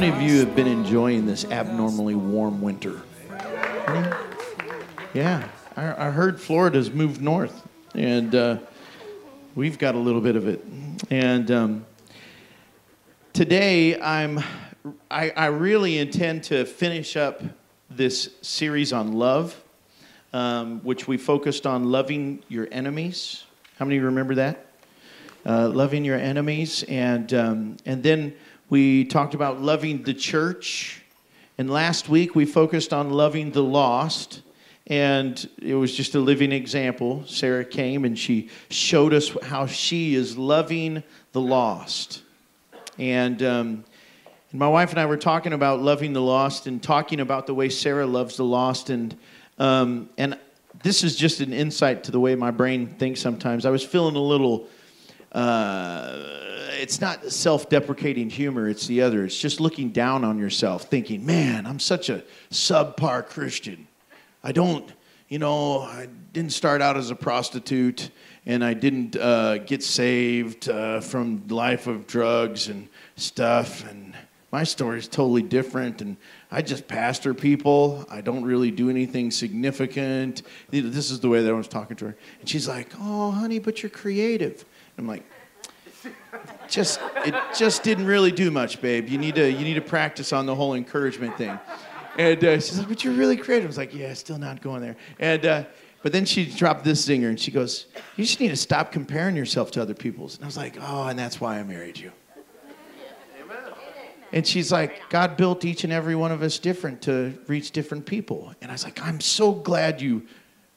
many of you have been enjoying this abnormally warm winter? Yeah, I heard Florida's moved north, and we've got a little bit of it. And today, I really intend to finish up this series on love, which we focused on loving your enemies. How many of you remember that? Loving your enemies, and then we talked about loving the church, and last week we focused on loving the lost, and it was just a living example. Sarah came and she showed us how she is loving the lost, and my wife and I were talking about loving the lost and talking about the way Sarah loves the lost, and this is just an insight to the way my brain thinks sometimes. I was feeling a little, it's not self-deprecating humor, it's the other. It's just looking down on yourself, thinking, man, I'm such a subpar Christian. I didn't start out as a prostitute, and I didn't get saved from life of drugs and stuff, and my story's totally different, and I just pastor people. I don't really do anything significant. This is the way that I was talking to her. And she's like, oh, honey, but you're creative. And I'm like, it just didn't really do much, babe. You need to practice on the whole encouragement thing. And she's like, but you're really creative. I was like, yeah, still not going there. And but then she dropped this zinger, and she goes, you just need to stop comparing yourself to other people's. And I was like, oh, and that's why I married you. And she's like, God built each and every one of us different to reach different people. And I was like, I'm so glad you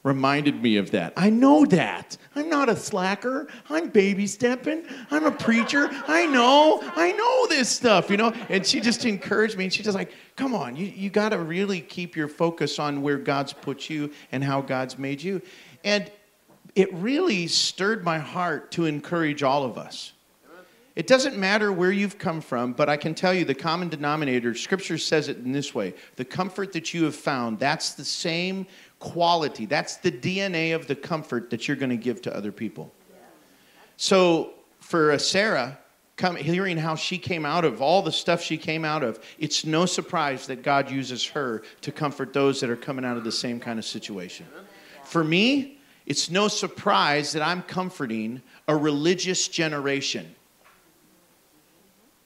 reminded me of that. I know that. I'm not a slacker. I'm baby stepping. I'm a preacher. I know this stuff, you know. And she just encouraged me. And she's just like, come on, you got to really keep your focus on where God's put you and how God's made you. And it really stirred my heart to encourage all of us. It doesn't matter where you've come from, but I can tell you the common denominator, Scripture says it in this way, the comfort that you have found, that's the same quality, that's the DNA of the comfort that you're going to give to other people. So for Sarah, hearing how she came out of, all the stuff she came out of, it's no surprise that God uses her to comfort those that are coming out of the same kind of situation. For me, it's no surprise that I'm comforting a religious generation.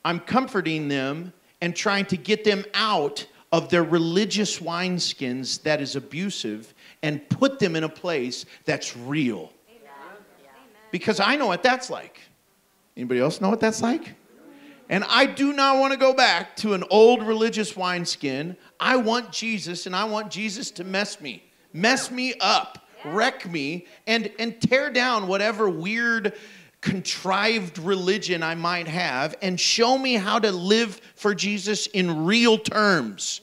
I'm comforting them and trying to get them out of their religious wineskins that is abusive and put them in a place that's real. Amen. Because I know what that's like. Anybody else know what that's like? And I do not want to go back to an old religious wineskin. I want Jesus, and I want Jesus to mess me up, wreck me, and tear down whatever weird contrived religion I might have, and show me how to live for Jesus in real terms.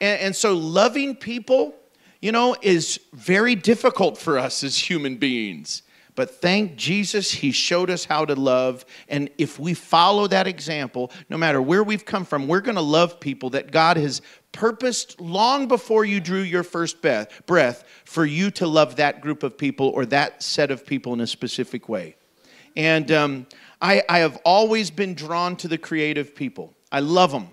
And so loving people, you know, is very difficult for us as human beings. But thank Jesus, he showed us how to love. And if we follow that example, no matter where we've come from, we're going to love people that God has purposed long before you drew your first breath for you to love that group of people or that set of people in a specific way. And I have always been drawn to the creative people. I love them,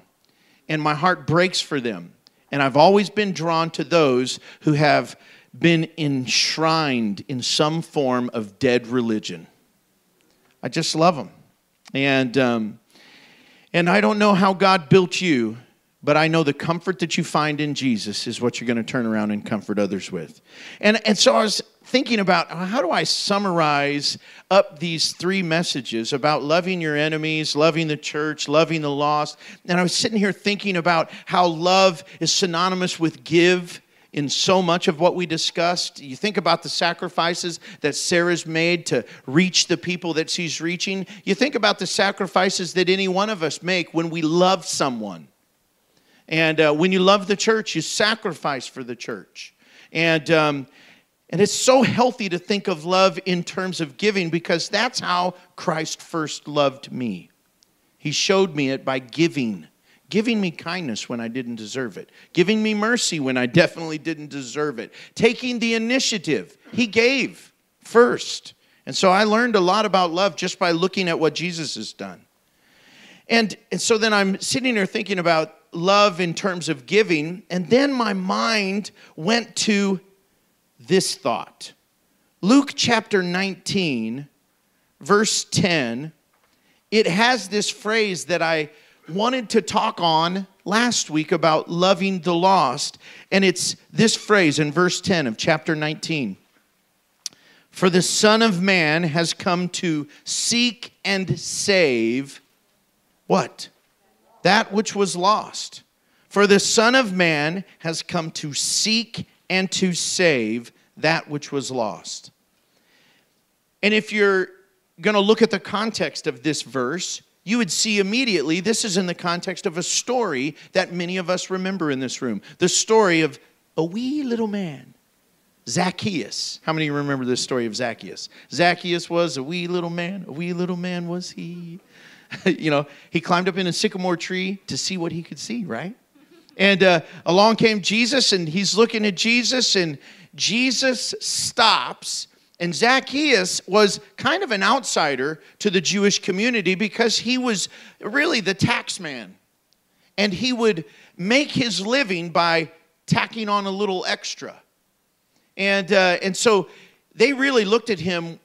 and my heart breaks for them. And I've always been drawn to those who have been enshrined in some form of dead religion. I just love them. And I don't know how God built you, but I know the comfort that you find in Jesus is what you're going to turn around and comfort others with. And so I was thinking about, how do I summarize up these three messages about loving your enemies, loving the church, loving the lost? And I was sitting here thinking about how love is synonymous with give in so much of what we discussed. You think about the sacrifices that Sarah's made to reach the people that she's reaching. You think about the sacrifices that any one of us make when we love someone. And when you love the church, you sacrifice for the church. And it's so healthy to think of love in terms of giving, because that's how Christ first loved me. He showed me it by giving me kindness when I didn't deserve it, giving me mercy when I definitely didn't deserve it, taking the initiative. He gave first. And so I learned a lot about love just by looking at what Jesus has done. And so then I'm sitting there thinking about love in terms of giving, and then my mind went to this thought. Luke chapter 19, verse 10, it has this phrase that I wanted to talk on last week about loving the lost, and it's this phrase in verse 10 of chapter 19. For the Son of Man has come to seek and save what? That which was lost. For the Son of Man has come to seek and to save that which was lost. And if you're going to look at the context of this verse, you would see immediately this is in the context of a story that many of us remember in this room. The story of a wee little man, Zacchaeus. How many of you remember this story of Zacchaeus? Zacchaeus was a wee little man was he. You know, he climbed up in a sycamore tree to see what he could see, right? And along came Jesus, and he's looking at Jesus, and Jesus stops. And Zacchaeus was kind of an outsider to the Jewish community because he was really the tax man. And he would make his living by tacking on a little extra. And so they really looked at him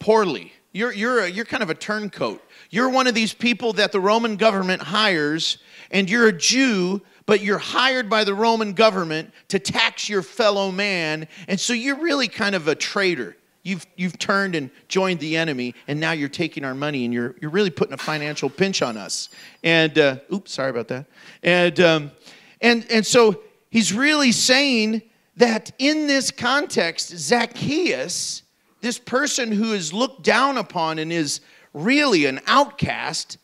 poorly. You're kind of a turncoat. You're one of these people that the Roman government hires, and you're a Jew, but you're hired by the Roman government to tax your fellow man, and so you're really kind of a traitor. You've turned and joined the enemy, and now you're taking our money, and you're really putting a financial pinch on us. And oops, sorry about that. And so he's really saying that in this context, Zacchaeus, this person who is looked down upon and is really an outcast,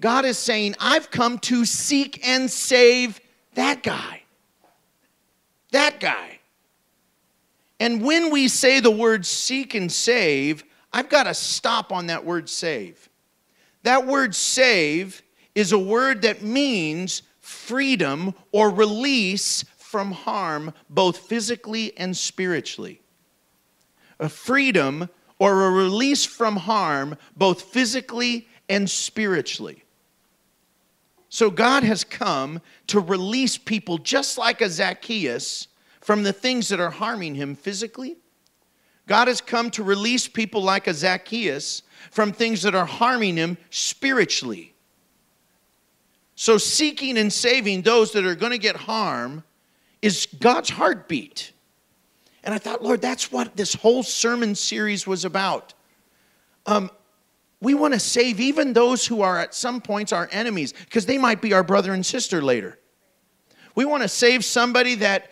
God is saying, I've come to seek and save that guy. That guy. And when we say the word seek and save, I've got to stop on that word save. That word save is a word that means freedom or release from harm, both physically and spiritually. A freedom or a release from harm, both physically and spiritually. So God has come to release people just like a Zacchaeus from the things that are harming him physically. God has come to release people like a Zacchaeus from things that are harming him spiritually. So seeking and saving those that are going to get harm is God's heartbeat. And I thought, Lord, that's what this whole sermon series was about. We want to save even those who are at some points our enemies, because they might be our brother and sister later. We want to save somebody that,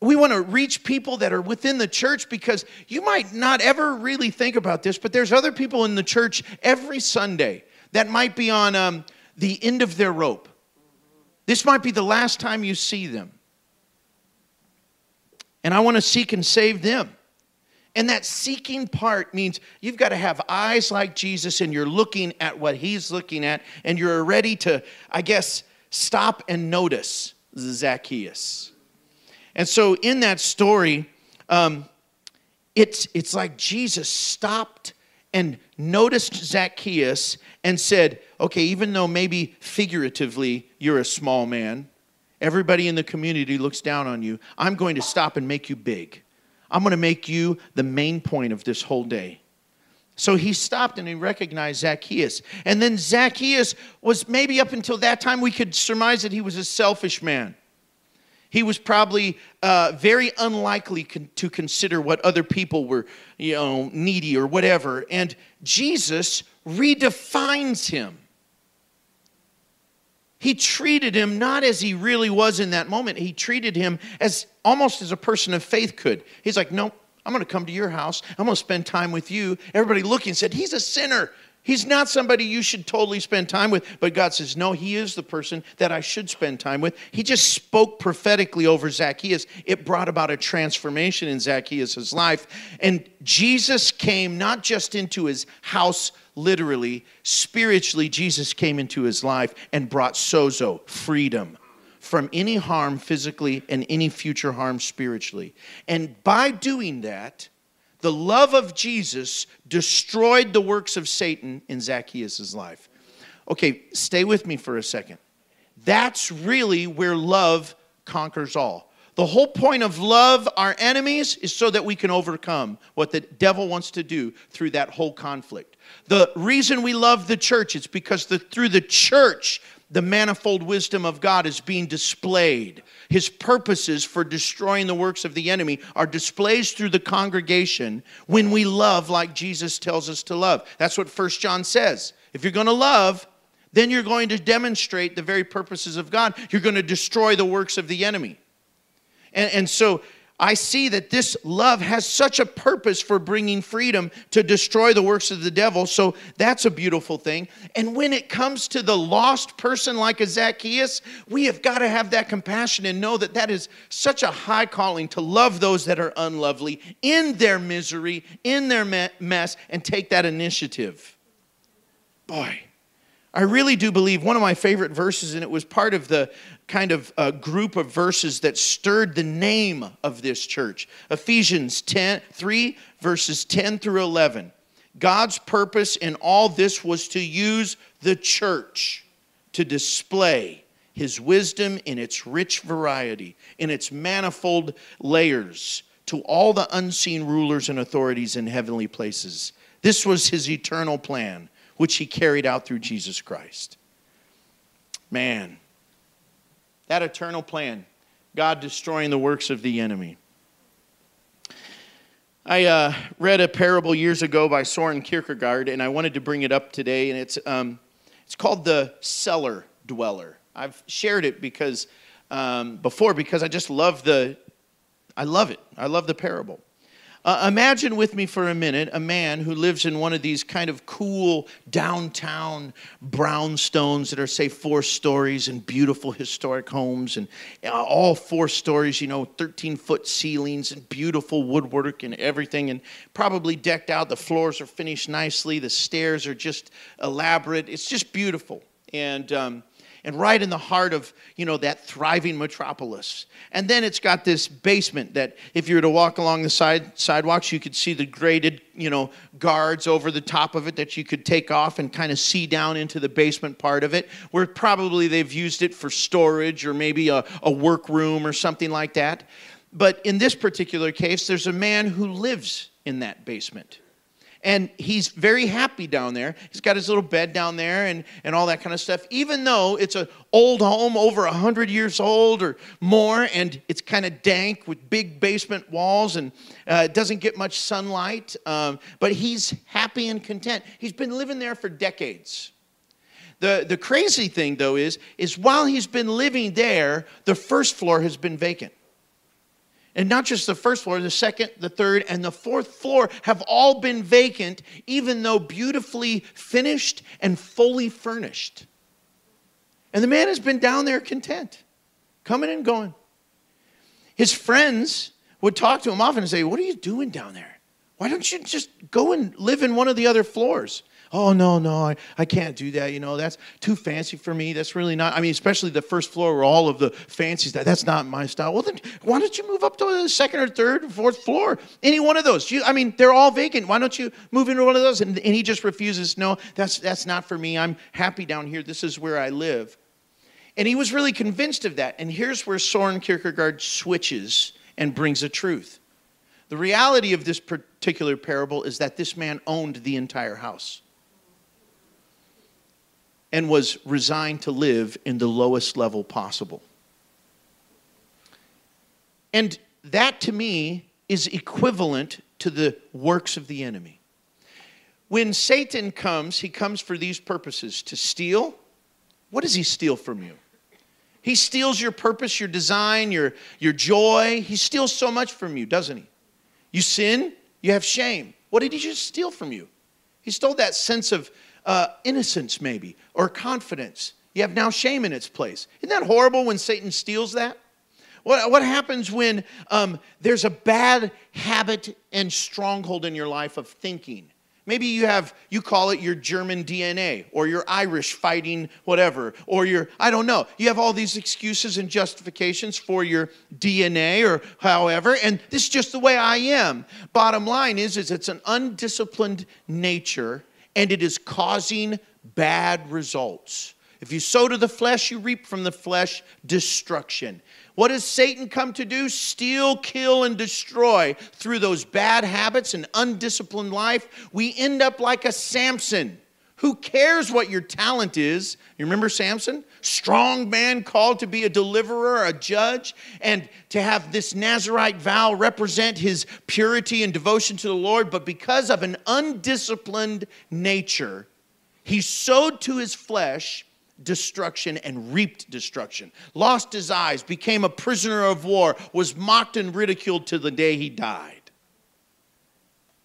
we want to reach people that are within the church, because you might not ever really think about this, but there's other people in the church every Sunday that might be on the end of their rope. This might be the last time you see them. And I want to seek and save them. And that seeking part means you've got to have eyes like Jesus, and you're looking at what he's looking at, and you're ready to, I guess, stop and notice Zacchaeus. And so in that story, it's like Jesus stopped and noticed Zacchaeus and said, okay, even though maybe figuratively you're a small man, everybody in the community looks down on you, I'm going to stop and make you big. I'm going to make you the main point of this whole day. So he stopped and he recognized Zacchaeus. And then Zacchaeus was, maybe up until that time, we could surmise that he was a selfish man. He was probably very unlikely to consider what other people were, you know, needy or whatever. And Jesus redefines him. He treated him not as he really was in that moment. He treated him as almost as a person of faith could. He's like, no, I'm going to come to your house. I'm going to spend time with you. Everybody looking said, he's a sinner. He's not somebody you should totally spend time with. But God says, no, he is the person that I should spend time with. He just spoke prophetically over Zacchaeus. It brought about a transformation in Zacchaeus' life. And Jesus came not just into his house literally, spiritually, Jesus came into his life and brought sozo, freedom, from any harm physically and any future harm spiritually. And by doing that, the love of Jesus destroyed the works of Satan in Zacchaeus' life. Okay, stay with me for a second. That's really where love conquers all. The whole point of love our enemies is so that we can overcome what the devil wants to do through that whole conflict. The reason we love the church is because through the church, the manifold wisdom of God is being displayed. His purposes for destroying the works of the enemy are displayed through the congregation when we love like Jesus tells us to love. That's what 1 John says. If you're going to love, then you're going to demonstrate the very purposes of God. You're going to destroy the works of the enemy. And so I see that this love has such a purpose for bringing freedom to destroy the works of the devil. So that's a beautiful thing. And when it comes to the lost person like a Zacchaeus, we have got to have that compassion and know that that is such a high calling to love those that are unlovely in their misery, in their mess, and take that initiative. Boy. I really do believe one of my favorite verses, and it was part of the kind of group of verses that stirred the name of this church. Ephesians 3, verses 10 through 11. God's purpose in all this was to use the church to display his wisdom in its rich variety, in its manifold layers, to all the unseen rulers and authorities in heavenly places. This was his eternal plan, which he carried out through Jesus Christ. Man, that eternal plan, God destroying the works of the enemy. I read a parable years ago by Soren Kierkegaard, and I wanted to bring it up today, and it's called The Cellar Dweller. I've shared it because because I just love I love it. I love the parable. Imagine with me for a minute a man who lives in one of these kind of cool downtown brownstones that are, say, 4 stories and beautiful historic homes and all 4 stories, you know, 13-foot ceilings and beautiful woodwork and everything and probably decked out. The floors are finished nicely. The stairs are just elaborate. It's just beautiful. And right in the heart of, you know, that thriving metropolis. And then it's got this basement that if you were to walk along the sidewalks, you could see the graded, you know, guards over the top of it that you could take off and kind of see down into the basement part of it, where probably they've used it for storage or maybe a workroom or something like that. But in this particular case, there's a man who lives in that basement. And he's very happy down there. He's got his little bed down there and all that kind of stuff, even though it's an old home, over 100 years old or more, and it's kind of dank with big basement walls and it doesn't get much sunlight. But he's happy and content. He's been living there for decades. The crazy thing, though, is while he's been living there, the first floor has been vacant. And not just the first floor, the second, the third, and the fourth floor have all been vacant, even though beautifully finished and fully furnished. And the man has been down there content, coming and going. His friends would talk to him often and say, "What are you doing down there? Why don't you just go and live in one of the other floors?" "Oh, no, I can't do that. You know, that's too fancy for me. That's really not, I mean, especially the first floor where all of the fancies, that's not my style." "Well, then why don't you move up to the second or third or fourth floor? Any one of those. I mean, they're all vacant. Why don't you move into one of those?" And he just refuses. "No, that's not for me. I'm happy down here. This is where I live." And he was really convinced of that. And here's where Soren Kierkegaard switches and brings a truth. The reality of this particular parable is that this man owned the entire house and was resigned to live in the lowest level possible. And that, to me, is equivalent to the works of the enemy. When Satan comes, he comes for these purposes: to steal. What does he steal from you? He steals your purpose, your design, your joy. He steals so much from you, doesn't he? You sin, you have shame. What did he just steal from you? He stole that sense of innocence, maybe, or confidence. You have now shame in its place. Isn't that horrible when Satan steals that? What happens when there's a bad habit and stronghold in your life of thinking? Maybe you call it your German DNA, or your Irish fighting whatever, or I don't know. You have all these excuses and justifications for your DNA or however, and this is just the way I am. Bottom line is it's an undisciplined nature and it is causing bad results. If you sow to the flesh, you reap from the flesh destruction. What does Satan come to do? Steal, kill, and destroy. Through those bad habits and undisciplined life, we end up like a Samson. Who cares what your talent is? You remember Samson? Strong man called to be a deliverer, a judge, and to have this Nazirite vow represent his purity and devotion to the Lord. But because of an undisciplined nature, he sowed to his flesh destruction and reaped destruction. Lost his eyes, became a prisoner of war, was mocked and ridiculed to the day he died.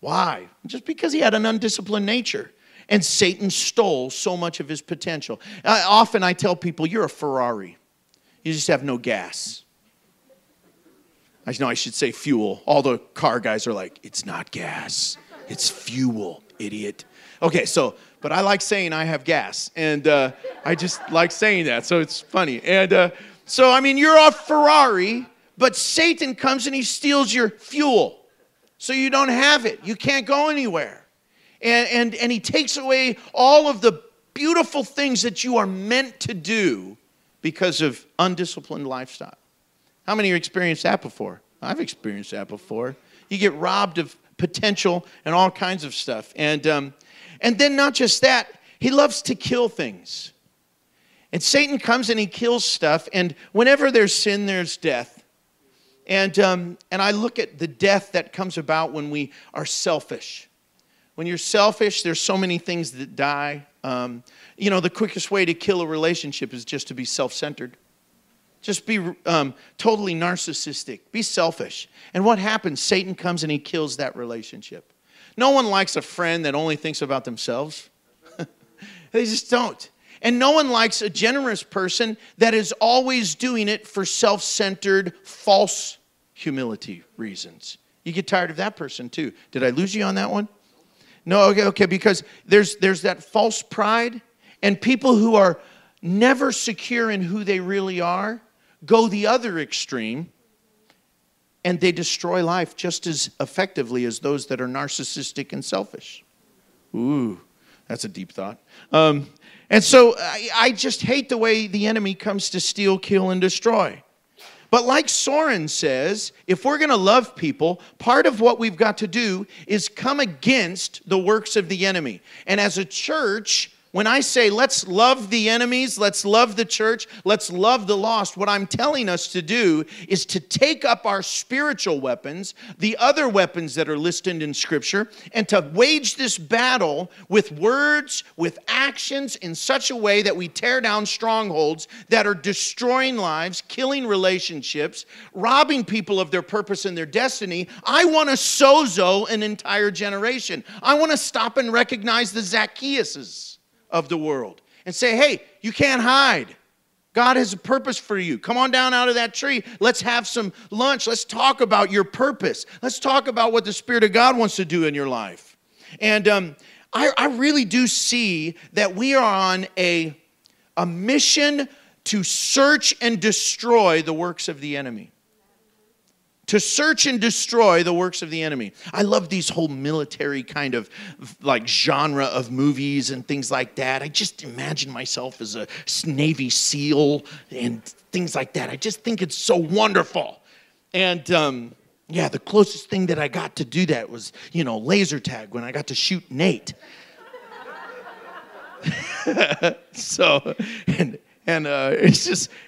Why? Just because he had an undisciplined nature. And Satan stole so much of his potential. Often I tell people, you're a Ferrari. You just have no gas. I know I should say fuel. All the car guys are like, it's not gas. It's fuel, idiot. Okay, so, but I like saying I have gas. And I just like saying that, so it's funny. And so, I mean, you're a Ferrari, but Satan comes and he steals your fuel. So you don't have it. You can't go anywhere. And he takes away all of the beautiful things that you are meant to do because of undisciplined lifestyle. How many have experienced that before? I've experienced that before. You get robbed of potential and all kinds of stuff. And then not just that, he loves to kill things. And Satan comes and he kills stuff. And whenever there's sin, there's death. And I look at the death that comes about when we are selfish. When you're selfish, there's so many things that die. You know, the quickest way to kill a relationship is just to be self-centered. Just be totally narcissistic. Be selfish. And what happens? Satan comes and he kills that relationship. No one likes a friend that only thinks about themselves. They just don't. And no one likes a generous person that is always doing it for self-centered, false humility reasons. You get tired of that person too. Did I lose you on that one? No, okay, because there's that false pride, and people who are never secure in who they really are go the other extreme, and they destroy life just as effectively as those that are narcissistic and selfish. Ooh, that's a deep thought. And so I just hate the way the enemy comes to steal, kill, and destroy. But like Soren says, if we're going to love people, part of what we've got to do is come against the works of the enemy. And as a church, when I say let's love the enemies, let's love the church, let's love the lost, what I'm telling us to do is to take up our spiritual weapons, the other weapons that are listed in Scripture, and to wage this battle with words, with actions in such a way that we tear down strongholds that are destroying lives, killing relationships, robbing people of their purpose and their destiny. I want to sozo an entire generation. I want to stop and recognize the Zacchaeuses of the world and say, hey, you can't hide. God has a purpose for you. Come on down out of that tree. Let's have some lunch. Let's talk about your purpose. Let's talk about what the Spirit of God wants to do in your life. And I really do see that we are on a mission to search and destroy the works of the enemy. To search and destroy the works of the enemy. I love these whole military kind of like genre of movies and things like that. I just imagine myself as a Navy SEAL and things like that. I just think it's so wonderful. And yeah, the closest thing that I got to do that was, you know, laser tag when I got to shoot Nate. It's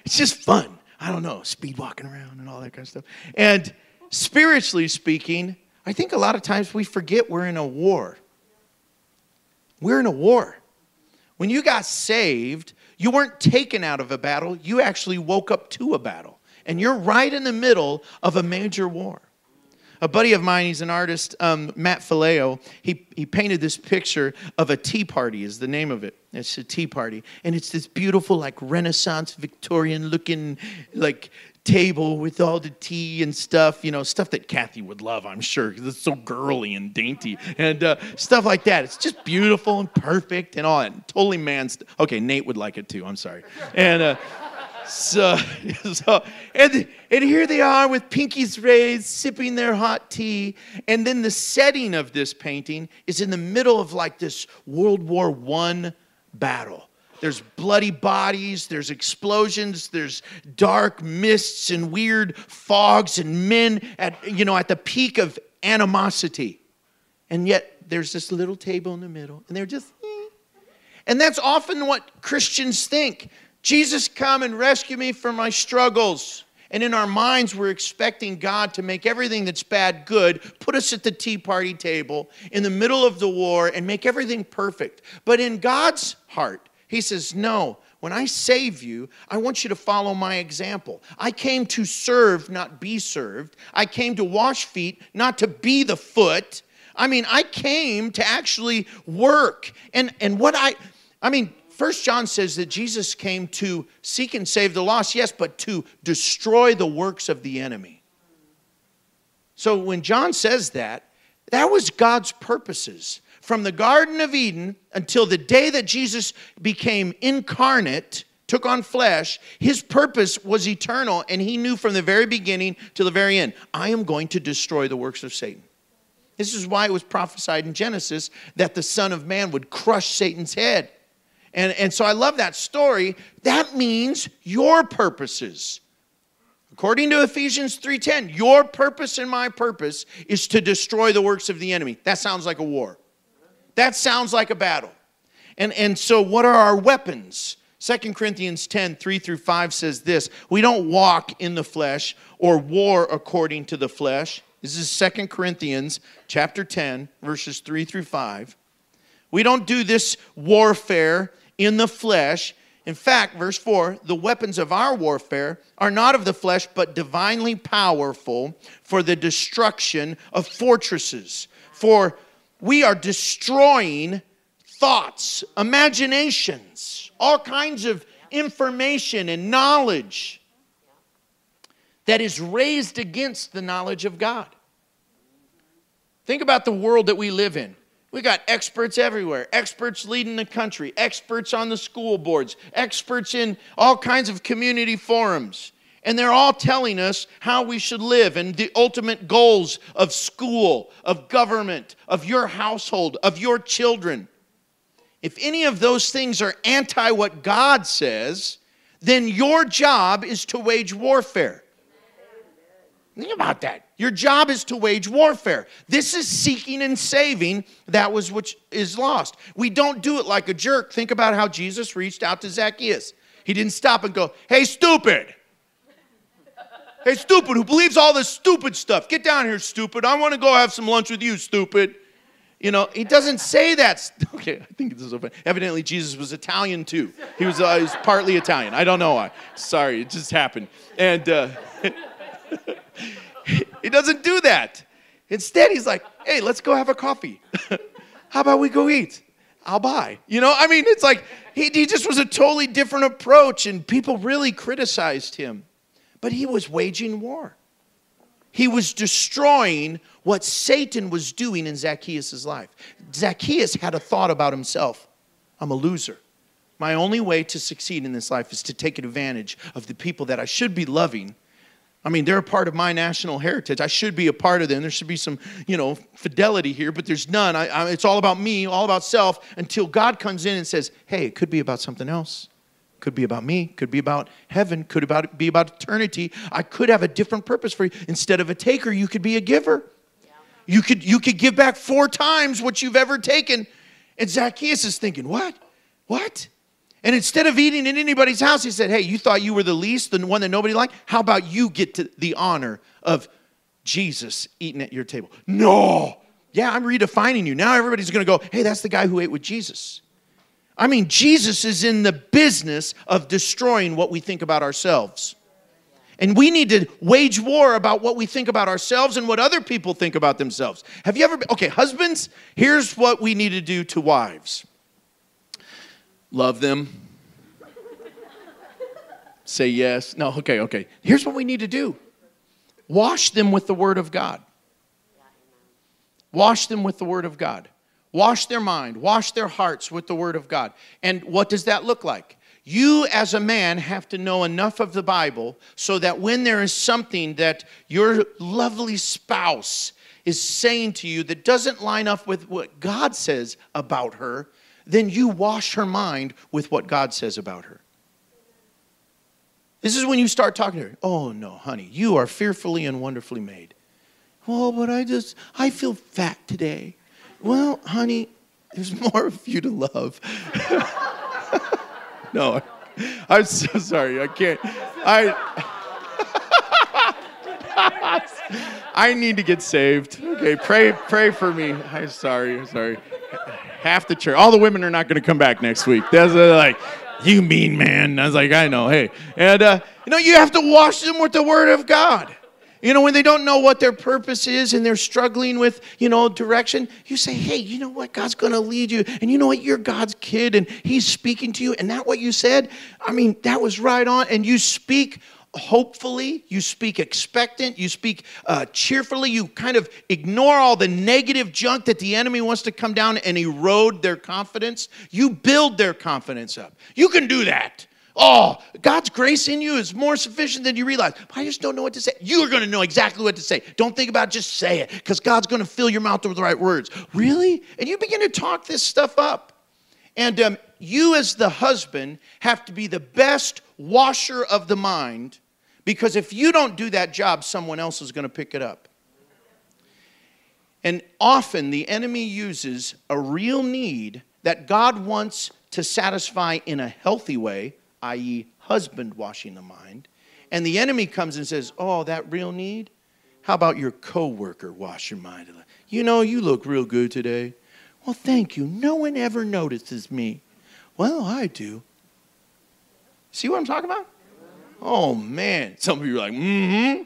just fun. I don't know, speed walking around and all that kind of stuff. And spiritually speaking, I think a lot of times we forget we're in a war. We're in a war. When you got saved, you weren't taken out of a battle. You actually woke up to a battle. And you're right in the middle of a major war. A buddy of mine, he's an artist, Matt Faleo, he painted this picture of a tea party is the name of it. It's a tea party. And it's this beautiful like Renaissance Victorian looking like table with all the tea and stuff, you know, stuff that Kathy would love, I'm sure, because it's so girly and dainty and stuff like that. It's just beautiful and perfect and all that. Totally man stuff. Okay, Nate would like it too. I'm sorry. And So here they are with pinkies raised, sipping their hot tea. And then the setting of this painting is in the middle of like this World War I battle. There's bloody bodies, there's explosions, there's dark mists and weird fogs and men at the peak of animosity. And yet there's this little table in the middle and they're just, and that's often what Christians think. Jesus, come and rescue me from my struggles. And in our minds, we're expecting God to make everything that's bad good, put us at the tea party table in the middle of the war and make everything perfect. But in God's heart, he says, no, when I save you, I want you to follow my example. I came to serve, not be served. I came to wash feet, not to be the foot. I mean, I came to actually work. And 1 John says that Jesus came to seek and save the lost, yes, but to destroy the works of the enemy. So when John says that, that was God's purposes. From the Garden of Eden until the day that Jesus became incarnate, took on flesh, his purpose was eternal, and he knew from the very beginning to the very end, I am going to destroy the works of Satan. This is why it was prophesied in Genesis that the Son of Man would crush Satan's head. And so I love that story. That means your purposes. According to Ephesians 3:10, your purpose and my purpose is to destroy the works of the enemy. That sounds like a war. That sounds like a battle. And so what are our weapons? 2 Corinthians 10:3-5 says this, we don't walk in the flesh or war according to the flesh. This is 2 Corinthians chapter 10, verses 3-5. We don't do this warfare in the flesh. In fact, verse 4, the weapons of our warfare are not of the flesh, but divinely powerful for the destruction of fortresses. For we are destroying thoughts, imaginations, all kinds of information and knowledge that is raised against the knowledge of God. Think about the world that we live in. We got experts everywhere, experts leading the country, experts on the school boards, experts in all kinds of community forums. And they're all telling us how we should live and the ultimate goals of school, of government, of your household, of your children. If any of those things are anti what God says, then your job is to wage warfare. Think about that. Your job is to wage warfare. This is seeking and saving that was which is lost. We don't do it like a jerk. Think about how Jesus reached out to Zacchaeus. He didn't stop and go, hey, stupid. Hey, stupid, who believes all this stupid stuff. Get down here, stupid. I want to go have some lunch with you, stupid. You know, he doesn't say that. Okay, I think this is so funny. Evidently, Jesus was Italian, too. He was partly Italian. I don't know why. Sorry, it just happened. And... He doesn't do that. Instead, he's like, hey, let's go have a coffee. How about we go eat? I'll buy. You know, I mean, it's like he just was a totally different approach, and people really criticized him. But he was waging war. He was destroying what Satan was doing in Zacchaeus' life. Zacchaeus had a thought about himself. I'm a loser. My only way to succeed in this life is to take advantage of the people that I should be loving. I mean, they're a part of my national heritage. I should be a part of them. There should be some, fidelity here, but there's none. It's all about me, all about self, until God comes in and says, hey, it could be about something else. Could be about me. Could be about heaven. Could be about eternity. I could have a different purpose for you. Instead of a taker, you could be a giver. Yeah. You could give back 4 times what you've ever taken. And Zacchaeus is thinking, what? What? And instead of eating in anybody's house, he said, hey, you thought you were the least, the one that nobody liked? How about you get to the honor of Jesus eating at your table? No. Yeah, I'm redefining you. Now everybody's going to go, hey, that's the guy who ate with Jesus. I mean, Jesus is in the business of destroying what we think about ourselves. And we need to wage war about what we think about ourselves and what other people think about themselves. Have you ever been, okay, husbands, here's what we need to do to wives. Love them. Say yes. No, okay. Here's what we need to do. Wash them with the Word of God. Wash them with the Word of God. Wash their mind. Wash their hearts with the Word of God. And what does that look like? You as a man have to know enough of the Bible so that when there is something that your lovely spouse is saying to you that doesn't line up with what God says about her, then you wash her mind with what God says about her. This is when you start talking to her. Oh, no, honey, you are fearfully and wonderfully made. Well, but I feel fat today. Well, honey, there's more of you to love. No, I'm so sorry. I can't. I need to get saved. Okay, pray for me. I'm sorry. I'm sorry. Half the church. All the women are not going to come back next week. That's like, you mean man. I was like, I know. Hey, and you know, you have to wash them with the Word of God. You know, when they don't know what their purpose is and they're struggling with, you know, direction, you say, hey, you know what? God's going to lead you. And you know what? You're God's kid and he's speaking to you. And that what you said, I mean, that was right on. And you speak hopefully, you speak expectant, you speak cheerfully, you kind of ignore all the negative junk that the enemy wants to come down and erode their confidence. You build their confidence up. You can do that. Oh, God's grace in you is more sufficient than you realize. I just don't know what to say. You're going to know exactly what to say. Don't think about it, just say it, because God's going to fill your mouth with the right words. Really? And you begin to talk this stuff up. And you as the husband have to be the best washer of the mind, because if you don't do that job, someone else is going to pick it up. And often the enemy uses a real need that God wants to satisfy in a healthy way, i.e. husband washing the mind, and the enemy comes and says, oh, that real need? How about your coworker wash your mind? You know, you look real good today. Well, thank you. No one ever notices me. Well, I do. See what I'm talking about? Oh, man. Some of you are like, mm-hmm.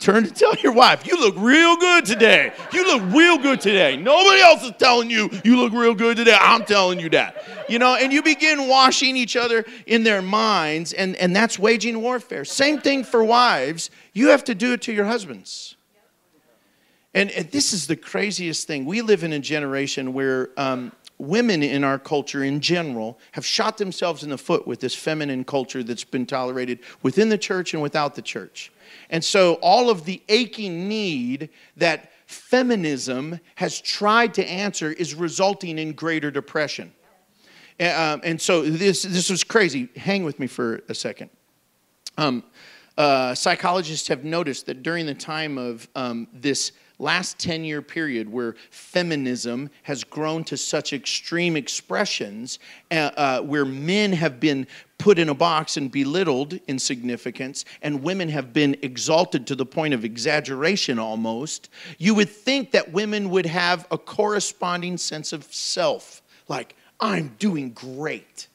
Turn to tell your wife, you look real good today. You look real good today. Nobody else is telling you, you look real good today. I'm telling you that. You know, and you begin washing each other in their minds, and that's waging warfare. Same thing for wives. You have to do it to your husbands. And this is the craziest thing. We live in a generation where women in our culture in general have shot themselves in the foot with this feminine culture that's been tolerated within the church and without the church. And so all of the aching need that feminism has tried to answer is resulting in greater depression. And so this was crazy. Hang with me for a second. Psychologists have noticed that during the time of this last 10-year period where feminism has grown to such extreme expressions, where men have been put in a box and belittled in significance, and women have been exalted to the point of exaggeration almost, you would think that women would have a corresponding sense of self, like, I'm doing great.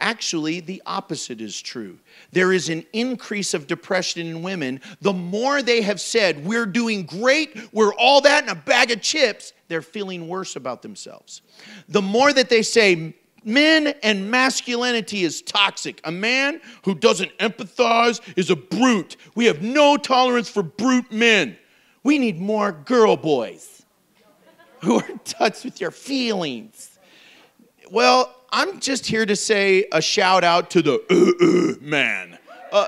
Actually, the opposite is true. There is an increase of depression in women. The more they have said, we're doing great, we're all that and a bag of chips, they're feeling worse about themselves. The more that they say, men and masculinity is toxic. A man who doesn't empathize is a brute. We have no tolerance for brute men. We need more girl boys who are in touch with your feelings. Well, I'm just here to say a shout out to the man.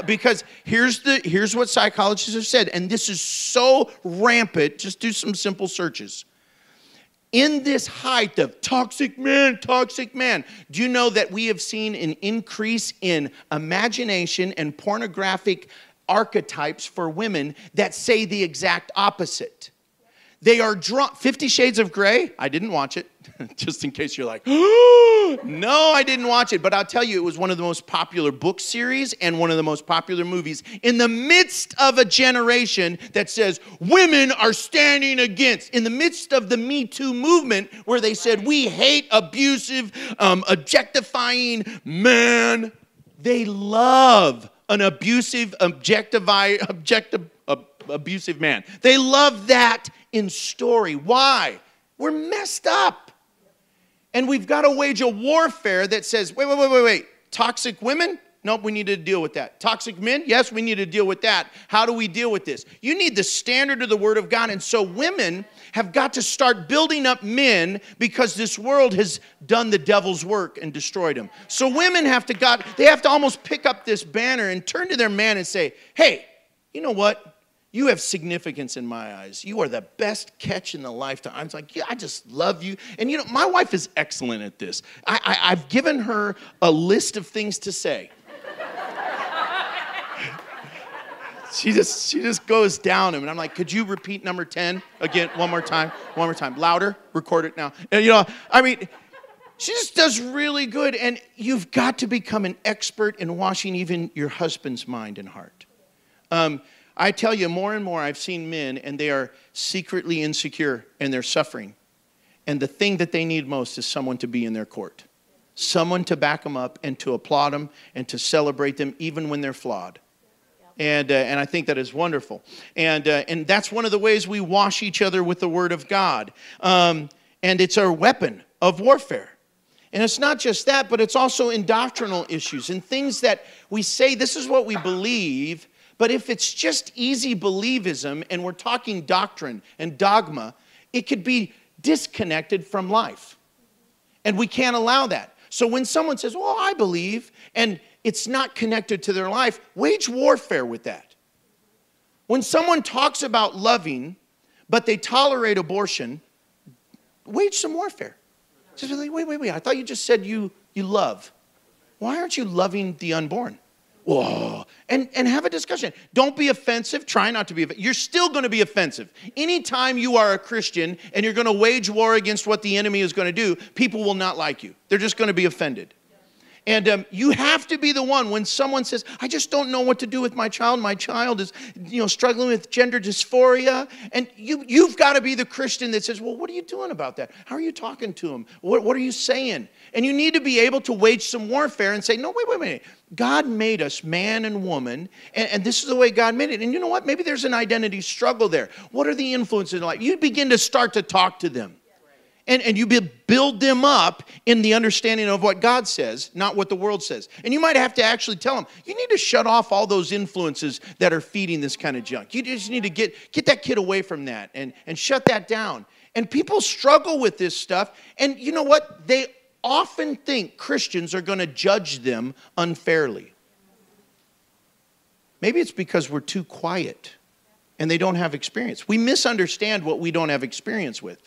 Because here's what psychologists have said, and this is so rampant, just do some simple searches. In this height of toxic man, do you know that we have seen an increase in imagination and pornographic archetypes for women that say the exact opposite? They are drawn, 50 Shades of Grey, I didn't watch it, just in case you're like, oh, no, I didn't watch it. But I'll tell you, it was one of the most popular book series and one of the most popular movies in the midst of a generation that says women are standing against, in the midst of the Me Too movement where they said we hate abusive, objectifying man. They love an abusive, abusive man. They love that in story. Why? We're messed up. And we've got to wage a warfare that says, wait, toxic women? Nope, we need to deal with that. Toxic men? Yes, we need to deal with that. How do we deal with this? You need the standard of the Word of God. And so women have got to start building up men because this world has done the devil's work and destroyed them. So women have to, they have to almost pick up this banner and turn to their man and say, hey, you know what? You have significance in my eyes. You are the best catch in the lifetime. I'm like, yeah, I just love you. And you know, my wife is excellent at this. I've given her a list of things to say. She just goes down him, and I'm like, could you repeat number 10 again, one more time, louder, record it now. And you know, I mean, she just does really good. And you've got to become an expert in washing even your husband's mind and heart. I tell you, more and more I've seen men, and they are secretly insecure, and they're suffering. And the thing that they need most is someone to be in their court. Someone to back them up and to applaud them and to celebrate them even when they're flawed. And I think that is wonderful. And that's one of the ways we wash each other with the Word of God. And it's our weapon of warfare. And it's not just that, but it's also in doctrinal issues and things that we say, this is what we believe. But if it's just easy believism and we're talking doctrine and dogma, it could be disconnected from life. And we can't allow that. So when someone says, well, I believe, and it's not connected to their life, wage warfare with that. When someone talks about loving, but they tolerate abortion, wage some warfare. Just like, wait, I thought you just said you love. Why aren't you loving the unborn? Whoa. And have a discussion. Don't be offensive. Try not to be offensive. You're still going to be offensive. Anytime you are a Christian and you're going to wage war against what the enemy is going to do, people will not like you. They're just going to be offended. And you have to be the one when someone says, I just don't know what to do with my child. My child is, you know, struggling with gender dysphoria. And you've got to be the Christian that says, well, what are you doing about that? How are you talking to him? What are you saying? And you need to be able to wage some warfare and say, no, wait. God made us man and woman, and this is the way God made it. And you know what? Maybe there's an identity struggle there. What are the influences in life? You begin to start to talk to them. And you build them up in the understanding of what God says, not what the world says. And you might have to actually tell them, you need to shut off all those influences that are feeding this kind of junk. You just need to get that kid away from that and shut that down. And people struggle with this stuff. And you know what? They often think Christians are going to judge them unfairly. Maybe it's because we're too quiet and they don't have experience. We misunderstand what we don't have experience with.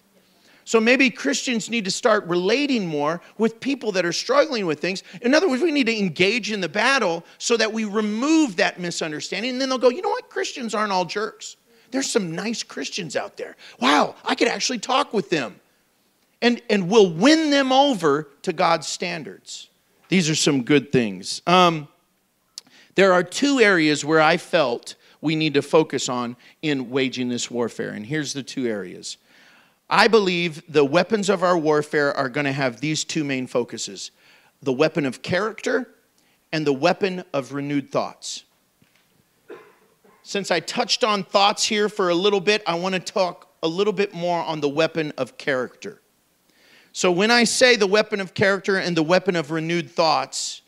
So maybe Christians need to start relating more with people that are struggling with things. In other words, we need to engage in the battle so that we remove that misunderstanding. And then they'll go, you know what? Christians aren't all jerks. There's some nice Christians out there. Wow, I could actually talk with them. And we'll win them over to God's standards. These are some good things. There are two areas where I felt we need to focus on in waging this warfare. And here's the two areas. I believe the weapons of our warfare are going to have these two main focuses. The weapon of character and the weapon of renewed thoughts. Since I touched on thoughts here for a little bit, I want to talk a little bit more on the weapon of character. So when I say the weapon of character and the weapon of renewed thoughts,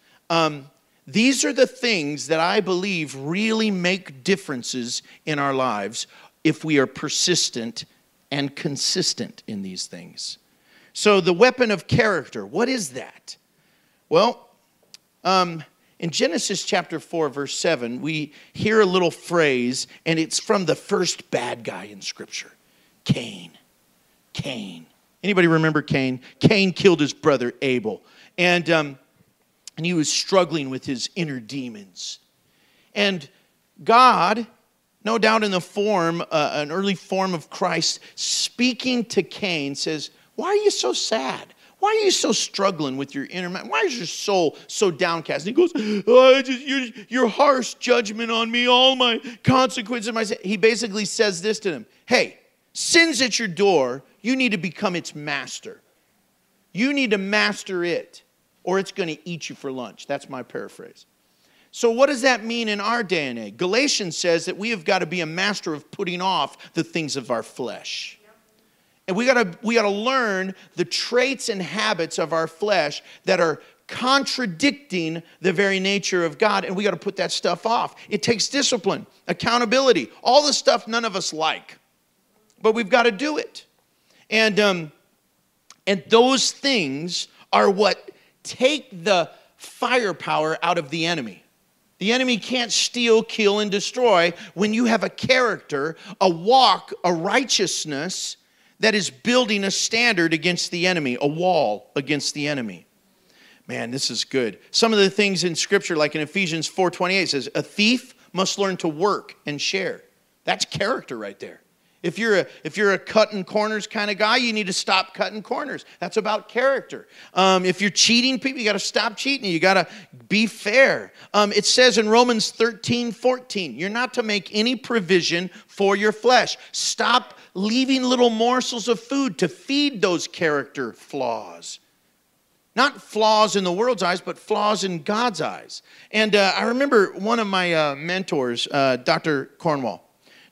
these are the things that I believe really make differences in our lives if we are persistent and consistent in these things. So the weapon of character, what is that? Well, in Genesis chapter 4, verse 7, we hear a little phrase, and it's from the first bad guy in Scripture, Cain. Anybody remember Cain? Cain killed his brother Abel, and he was struggling with his inner demons. And God, no doubt in the form, an early form of Christ, speaking to Cain, says, why are you so sad? Why are you so struggling with your inner man? Why is your soul so downcast? And he goes, oh, your harsh judgment on me, all my consequences. He basically says this to him, hey, sin's at your door, you need to become its master. You need to master it, or it's going to eat you for lunch. That's my paraphrase. So what does that mean in our day and age? Galatians says that we have got to be a master of putting off the things of our flesh. And we got to learn the traits and habits of our flesh that are contradicting the very nature of God, and we got to put that stuff off. It takes discipline, accountability, all the stuff none of us like, but we've got to do it. And those things are what take the firepower out of the enemy. The enemy can't steal, kill, and destroy when you have a character, a walk, a righteousness that is building a standard against the enemy, a wall against the enemy. Man, this is good. Some of the things in Scripture, like in Ephesians 4:28, says, a thief must learn to work and share. That's character right there. If you're a cutting corners kind of guy, you need to stop cutting corners. That's about character. If you're cheating people, you got to stop cheating. You got to be fair. It says in Romans 13:14, you're not to make any provision for your flesh. Stop leaving little morsels of food to feed those character flaws. Not flaws in the world's eyes, but flaws in God's eyes. And I remember one of my mentors, Dr. Cornwall.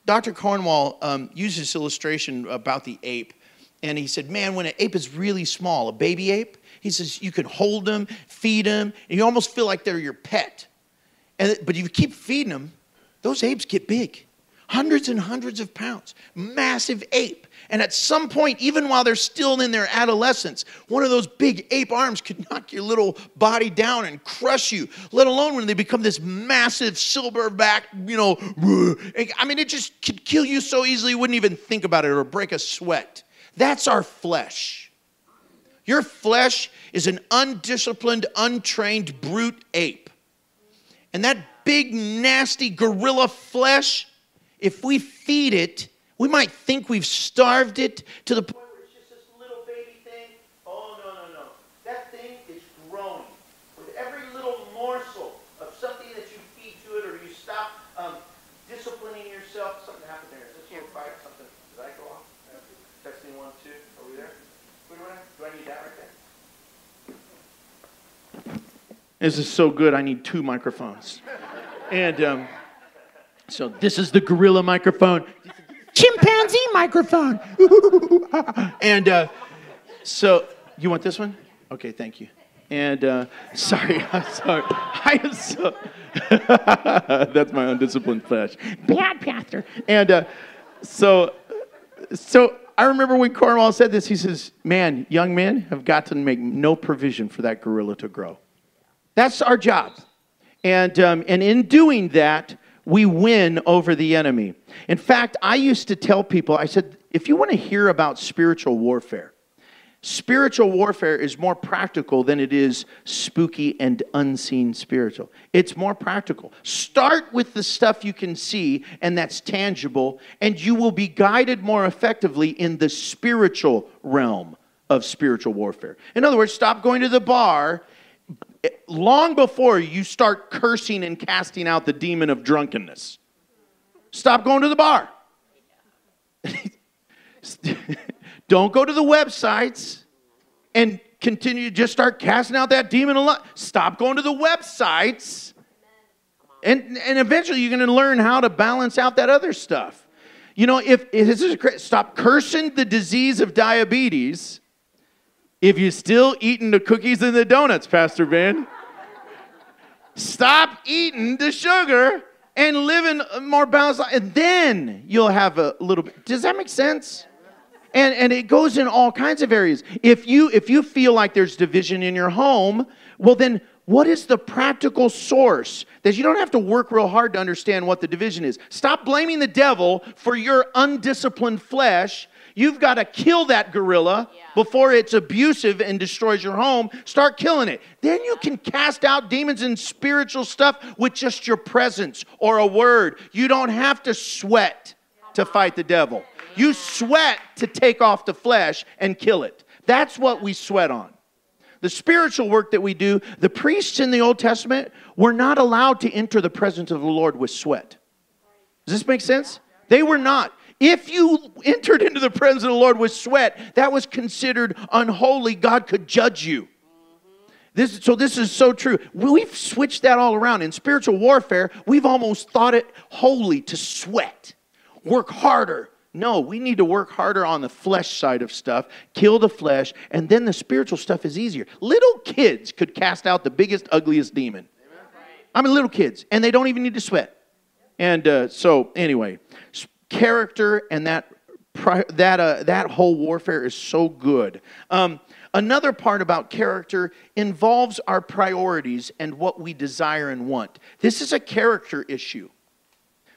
Dr. Cornwall used this illustration about the ape. And he said, man, when an ape is really small, a baby ape, he says, you can hold them, feed them, and you almost feel like they're your pet. But if you keep feeding them, those apes get big. Hundreds and hundreds of pounds. Massive ape. And at some point, even while they're still in their adolescence, one of those big ape arms could knock your little body down and crush you, let alone when they become this massive silverback, you know, I mean, it just could kill you so easily you wouldn't even think about it or break a sweat. That's our flesh. Your flesh is an undisciplined, untrained, brute ape. And that big, nasty gorilla flesh, if we feed it, we might think we've starved it to the point where it's just this little baby thing. Oh, no. That thing is growing. With every little morsel of something that you feed to it or you stop disciplining yourself. Something happened there. Is this your bite? Something. Did I go off? Text me 1, 2. Are we there? Do I need that right there? This is so good. I need 2 microphones. And... so this is the gorilla microphone, chimpanzee microphone. And so you want this one? Okay, thank you. And sorry. I am so that's my undisciplined flesh. Bad pastor. And so I remember when Cornwall said this, he says, man, young men have got to make no provision for that gorilla to grow. That's our job. And in doing that, we win over the enemy. In fact, I used to tell people, I said, if you want to hear about spiritual warfare is more practical than it is spooky and unseen spiritual. It's more practical. Start with the stuff you can see and that's tangible, and you will be guided more effectively in the spiritual realm of spiritual warfare. In other words, stop going to the bar long before you start cursing and casting out the demon of drunkenness. Stop going to the bar. Don't go to the websites and continue to just start casting out that demon a lot. Stop going to the websites. And eventually you're going to learn how to balance out that other stuff. You know, stop cursing the disease of diabetes. If you're still eating the cookies and the donuts, Pastor Ben, stop eating the sugar and living a more balanced life. And then you'll have a little bit. Does that make sense? And it goes in all kinds of areas. If you feel like there's division in your home, well then what is the practical source that you don't have to work real hard to understand what the division is? Stop blaming the devil for your undisciplined flesh. You've got to kill that gorilla before it's abusive and destroys your home. Start killing it. Then you can cast out demons and spiritual stuff with just your presence or a word. You don't have to sweat to fight the devil. You sweat to take off the flesh and kill it. That's what we sweat on. The spiritual work that we do, the priests in the Old Testament were not allowed to enter the presence of the Lord with sweat. Does this make sense? They were not. If you entered into the presence of the Lord with sweat, that was considered unholy. God could judge you. This is so true. We've switched that all around. In spiritual warfare, we've almost thought it holy to sweat. Work harder No, we need to work harder on the flesh side of stuff, kill the flesh, and then the spiritual stuff is easier. Little kids could cast out the biggest, ugliest demon. I mean, little kids, and they don't even need to sweat. And so, anyway, character and that whole warfare is so good. Another part about character involves our priorities and what we desire and want. This is a character issue.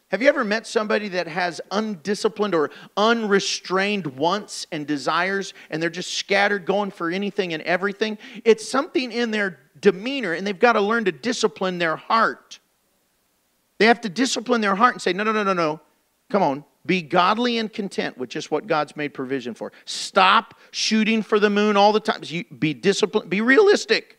Have you ever met somebody that has undisciplined or unrestrained wants and desires, and they're just scattered, going for anything and everything? It's something in their demeanor, and they've got to learn to discipline their heart. They have to discipline their heart and say, no, no, no, no, no. Come on. Be godly and content with just what God's made provision for. Stop shooting for the moon all the time. Be disciplined. Be realistic.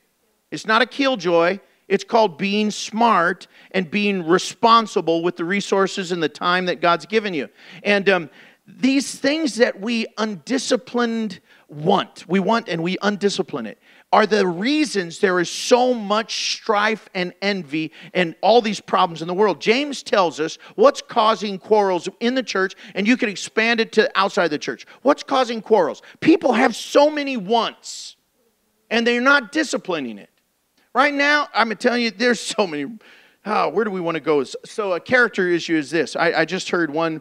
It's not a killjoy. It's called being smart and being responsible with the resources and the time that God's given you. And these things that we undisciplined want, we want and we undiscipline it, are the reasons there is so much strife and envy and all these problems in the world. James tells us what's causing quarrels in the church, and you can expand it to outside the church. What's causing quarrels? People have so many wants, and they're not disciplining it. Right now, I'm telling you, there's so many. Where do we want to go? So a character issue is this. I just heard one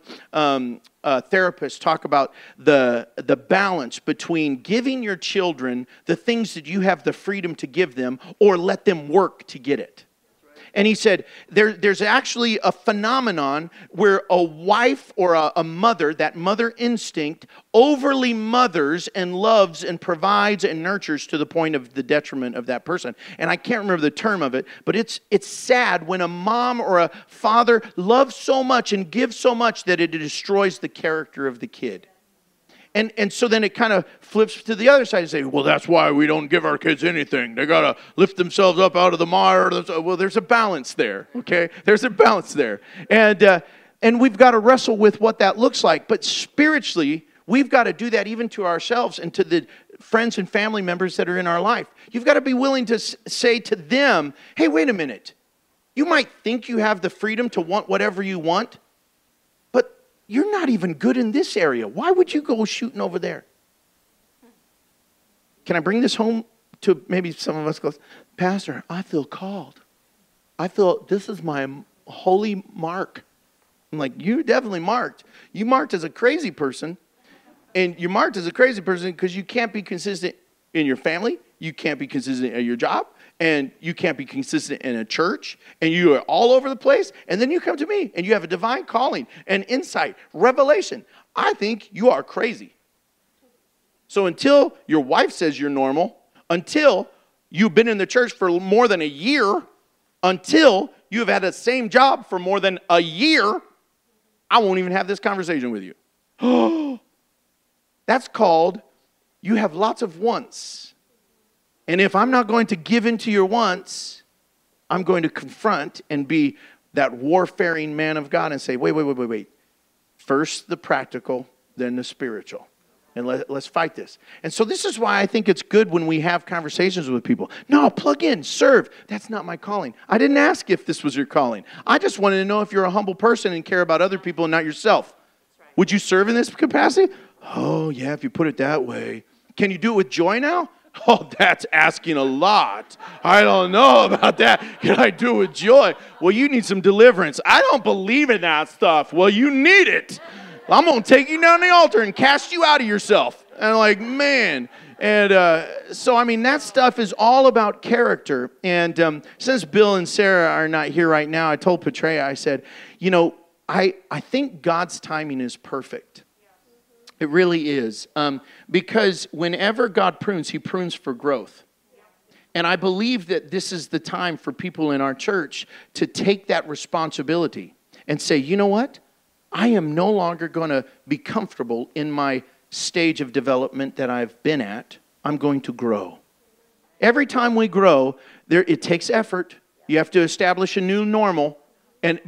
therapist talk about the balance between giving your children the things that you have the freedom to give them or let them work to get it. And he said, there's actually a phenomenon where a wife or a mother, that mother instinct, overly mothers and loves and provides and nurtures to the point of the detriment of that person. And I can't remember the term of it, but it's sad when a mom or a father loves so much and gives so much that it destroys the character of the kid. And so then it kind of flips to the other side and say, well, that's why we don't give our kids anything. They got to lift themselves up out of the mire. Well, there's a balance there, okay? There's a balance there. And we've got to wrestle with what that looks like. But spiritually, we've got to do that even to ourselves and to the friends and family members that are in our life. You've got to be willing to say to them, hey, wait a minute. You might think you have the freedom to want whatever you want. You're not even good in this area. Why would you go shooting over there? Can I bring this home to maybe some of us? Goes, Pastor, I feel called. I feel this is my holy mark. I'm like, you definitely marked. You marked as a crazy person. And you're marked as a crazy person because you can't be consistent in your family. You can't be consistent at your job. And you can't be consistent in a church, and you are all over the place, and then you come to me, and you have a divine calling, and insight, revelation. I think you are crazy. So until your wife says you're normal, until you've been in the church for more than a year, until you've had the same job for more than a year, I won't even have this conversation with you. That's called, you have lots of wants. And if I'm not going to give in to your wants, I'm going to confront and be that warfaring man of God and say, wait. First the practical, then the spiritual. And let's fight this. And so this is why I think it's good when we have conversations with people. No, plug in, serve. That's not my calling. I didn't ask if this was your calling. I just wanted to know if you're a humble person and care about other people and not yourself. Right. Would you serve in this capacity? Oh, yeah, if you put it that way. Can you do it with joy now? Oh, that's asking a lot. I don't know about that. Can I do it with joy? Well, you need some deliverance. I don't believe in that stuff. Well, you need it. I'm going to take you down the altar and cast you out of yourself. And I'm like, man. And so, I mean, that stuff is all about character. And since Bill and Sarah are not here right now, I told Petrea, I said, you know, I think God's timing is perfect. It really is. Because whenever God prunes, he prunes for growth. And I believe that this is the time for people in our church to take that responsibility and say, you know what? I am no longer going to be comfortable in my stage of development that I've been at. I'm going to grow. Every time we grow, it takes effort. You have to establish a new normal.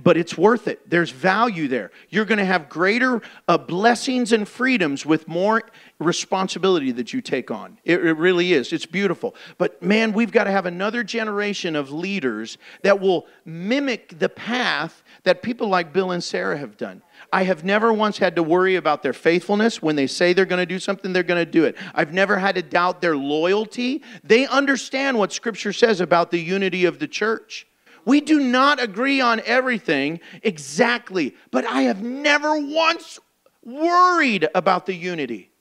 But it's worth it. There's value there. You're going to have greater blessings and freedoms with more responsibility that you take on. It really is. It's beautiful. But man, we've got to have another generation of leaders that will mimic the path that people like Bill and Sarah have done. I have never once had to worry about their faithfulness. When they say they're going to do something, they're going to do it. I've never had to doubt their loyalty. They understand what Scripture says about the unity of the church. We do not agree on everything exactly, but I have never once worried about the unity.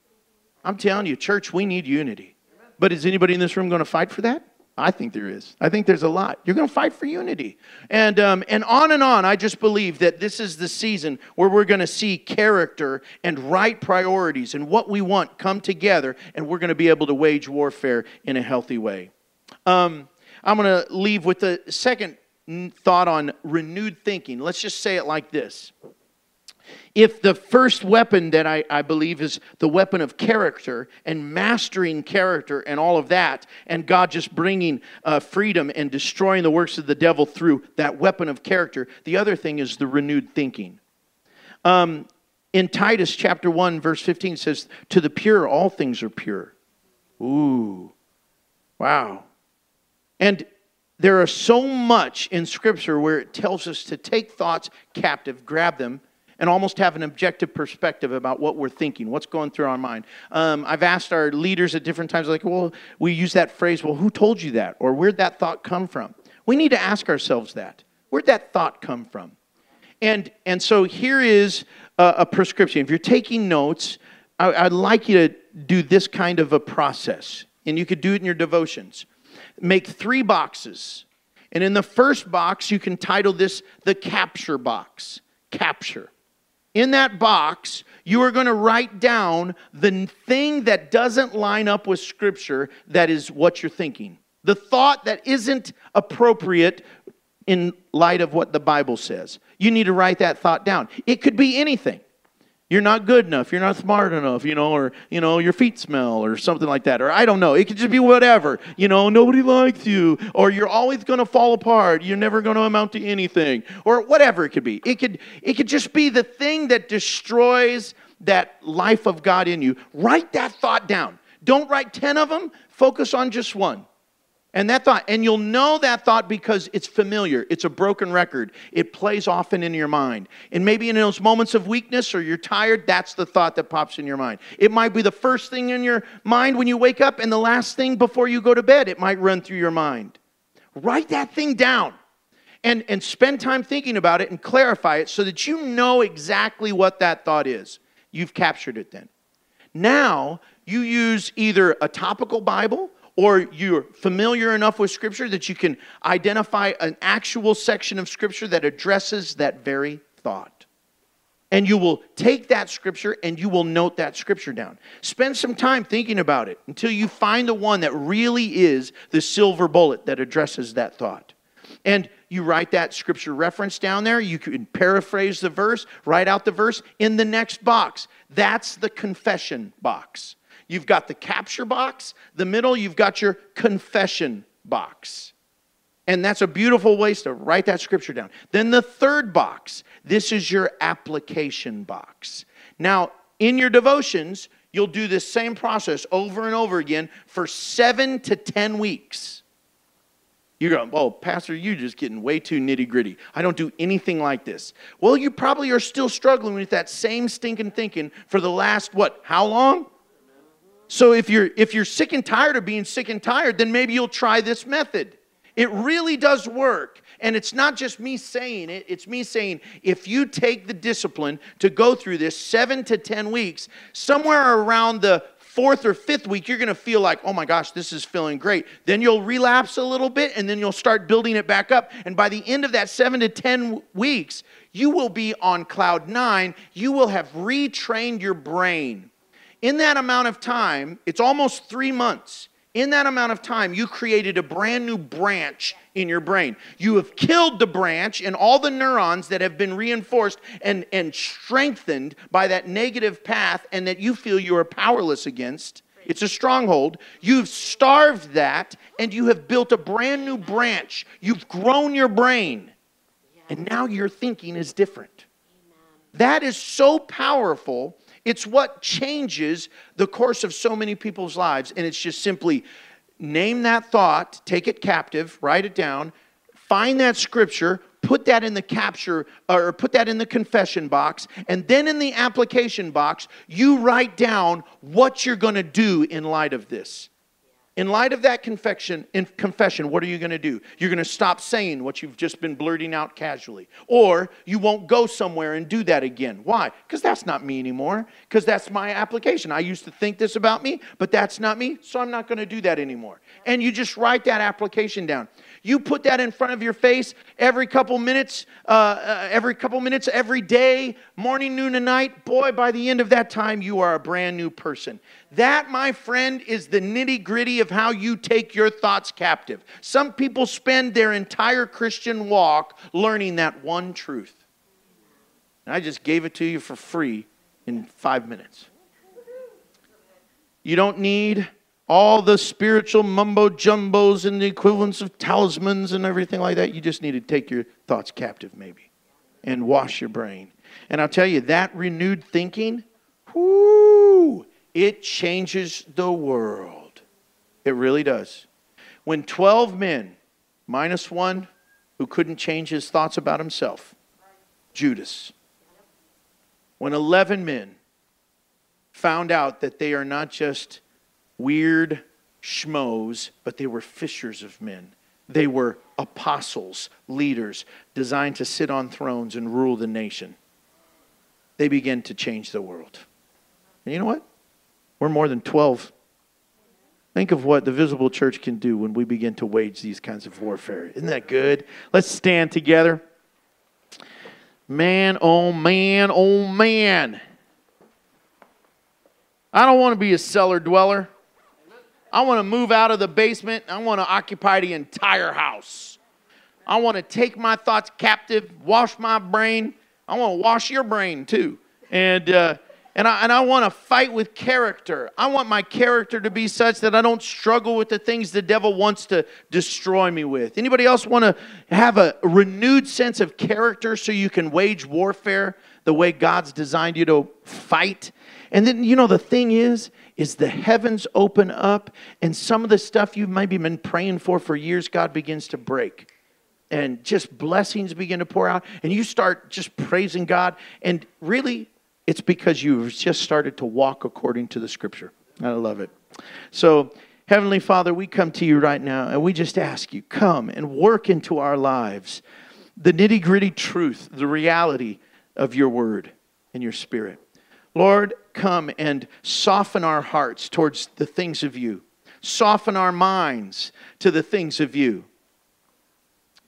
I'm telling you, church, we need unity. But is anybody in this room going to fight for that? I think there is. I think there's a lot. You're going to fight for unity. And on and on, I just believe that this is the season where we're going to see character and right priorities and what we want come together, and we're going to be able to wage warfare in a healthy way. I'm going to leave with the second thought on renewed thinking. Let's just say it like this. If the first weapon that I believe is the weapon of character and mastering character and all of that, and God just bringing freedom and destroying the works of the devil through that weapon of character, the other thing is the renewed thinking. In Titus chapter 1 verse 15 says, "To the pure all things are pure." Ooh, wow. And there is so much in Scripture where it tells us to take thoughts captive, grab them, and almost have an objective perspective about what we're thinking, what's going through our mind. I've asked our leaders at different times, like, well, we use that phrase, well, who told you that? Or where'd that thought come from? We need to ask ourselves that. Where'd that thought come from? And so here is a prescription. If you're taking notes, I'd like you to do this kind of a process. And you could do it in your devotions. Make 3 boxes. And in the first box, you can title this the capture box. Capture. In that box, you are going to write down the thing that doesn't line up with Scripture, that is what you're thinking. The thought that isn't appropriate in light of what the Bible says. You need to write that thought down. It could be anything. You're not good enough, you're not smart enough, or, your feet smell, or something like that, or I don't know. It could just be whatever, nobody likes you, or you're always going to fall apart, you're never going to amount to anything, or whatever it could be. It could just be the thing that destroys that life of God in you. Write that thought down. Don't write 10 of them, focus on just one. And that thought, and you'll know that thought because it's familiar. It's a broken record. It plays often in your mind. And maybe in those moments of weakness or you're tired, that's the thought that pops in your mind. It might be the first thing in your mind when you wake up and the last thing before you go to bed. It might run through your mind. Write that thing down and spend time thinking about it and clarify it so that you know exactly what that thought is. You've captured it then. Now, you use either a topical Bible, or you're familiar enough with Scripture that you can identify an actual section of Scripture that addresses that very thought. And you will take that Scripture and you will note that Scripture down. Spend some time thinking about it until you find the one that really is the silver bullet that addresses that thought. And you write that Scripture reference down there. You can paraphrase the verse, write out the verse in the next box. That's the confession box. You've got the capture box. The middle, you've got your confession box. And that's a beautiful way to write that Scripture down. Then the third box, this is your application box. Now, in your devotions, you'll do this same process over and over again for 7 to 10 weeks. You're going, oh, Pastor, you're just getting way too nitty-gritty. I don't do anything like this. Well, you probably are still struggling with that same stinking thinking for the last, what, how long? So if you're sick and tired of being sick and tired, then maybe you'll try this method. It really does work. And it's not just me saying it. It's me saying if you take the discipline to go through this 7 to 10 weeks, somewhere around the 4th or 5th week, you're going to feel like, oh my gosh, this is feeling great. Then you'll relapse a little bit, and then you'll start building it back up. And by the end of that 7 to 10 weeks, you will be on cloud 9. You will have retrained your brain. In that amount of time, it's almost 3 months. In that amount of time, you created a brand new branch in your brain. You have killed the branch and all the neurons that have been reinforced and strengthened by that negative path and that you feel you are powerless against. It's a stronghold. You've starved that and you have built a brand new branch. You've grown your brain. And now your thinking is different. That is so powerful. It's what changes the course of so many people's lives. And it's just simply name that thought, take it captive, write it down, find that scripture, put that in the capture, or put that in the confession box, and then in the application box, you write down what you're going to do in light of this. In light of that confession, what are you going to do? You're going to stop saying what you've just been blurting out casually. Or you won't go somewhere and do that again. Why? Because that's not me anymore. Because that's my application. I used to think this about me, but that's not me, so I'm not going to do that anymore. And you just write that application down. You put that in front of your face every couple minutes, every day, morning, noon, and night. Boy, by the end of that time, you are a brand new person. That, my friend, is the nitty-gritty of how you take your thoughts captive. Some people spend their entire Christian walk learning that one truth. And I just gave it to you for free in 5 minutes. You don't need all the spiritual mumbo-jumbos and the equivalents of talismans and everything like that. You just need to take your thoughts captive maybe and wash your brain. And I'll tell you, that renewed thinking, whoo, it changes the world. It really does. When 12 men, minus one, who couldn't change his thoughts about himself, Judas. When 11 men found out that they are not just weird schmoes, but they were fishers of men. They were apostles, leaders, designed to sit on thrones and rule the nation. They began to change the world. And you know what? We're more than 12. Think of what the visible church can do when we begin to wage these kinds of warfare. Isn't that good? Let's stand together. Man, oh man, oh man. I don't want to be a cellar dweller. I want to move out of the basement. I want to occupy the entire house. I want to take my thoughts captive, wash my brain. I want to wash your brain too. And I want to fight with character. I want my character to be such that I don't struggle with the things the devil wants to destroy me with. Anybody else want to have a renewed sense of character so you can wage warfare the way God's designed you to fight? And then, you know, the thing is the heavens open up and some of the stuff you've maybe been praying for years, God begins to break. And just blessings begin to pour out. And you start just praising God. And really, it's because you've just started to walk according to the Scripture. I love it. So, Heavenly Father, we come to you right now and we just ask you, come and work into our lives the nitty-gritty truth, the reality of your word and your spirit. Lord, come and soften our hearts towards the things of you. Soften our minds to the things of you.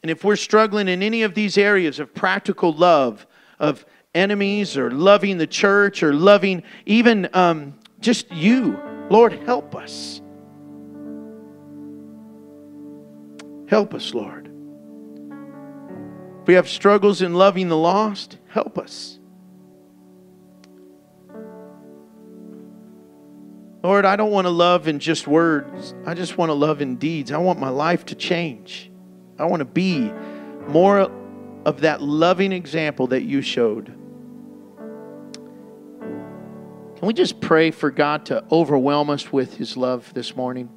And if we're struggling in any of these areas of practical love, of enemies, or loving the church, or loving even just you, Lord, help us. Help us, Lord. If we have struggles in loving the lost, help us. Lord, I don't want to love in just words. I just want to love in deeds. I want my life to change. I want to be more of that loving example that you showed. Can we just pray for God to overwhelm us with His love this morning?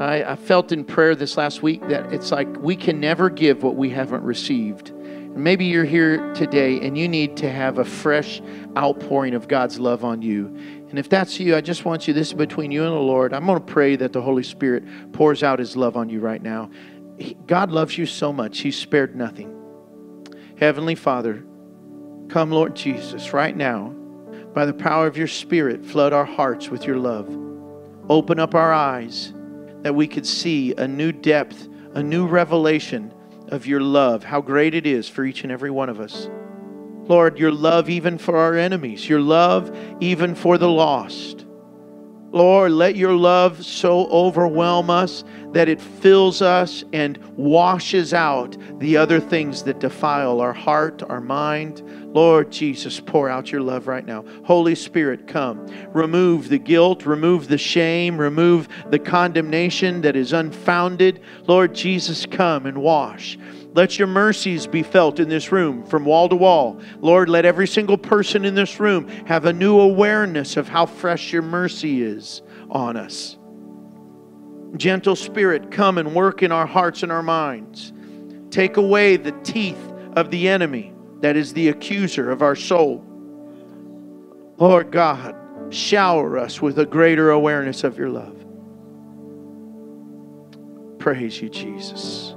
I felt in prayer this last week that it's like we can never give what we haven't received. Maybe you're here today and you need to have a fresh outpouring of God's love on you. And if that's you, I just want you, this is between you and the Lord. I'm going to pray that the Holy Spirit pours out His love on you right now. God loves you so much. He spared nothing. Heavenly Father, come, Lord Jesus, right now, by the power of your Spirit, flood our hearts with your love. Open up our eyes that we could see a new depth, a new revelation of your love, how great it is for each and every one of us. Lord, your love even for our enemies, your love even for the lost. Lord, let your love so overwhelm us that it fills us and washes out the other things that defile our heart, our mind. Lord Jesus, pour out your love right now. Holy Spirit, come. Remove the guilt, remove the shame, remove the condemnation that is unfounded. Lord Jesus, come and wash. Let your mercies be felt in this room from wall to wall. Lord, let every single person in this room have a new awareness of how fresh your mercy is on us. Gentle Spirit, come and work in our hearts and our minds. Take away the teeth of the enemy, that is the accuser of our soul. Lord God, shower us with a greater awareness of your love. Praise you, Jesus.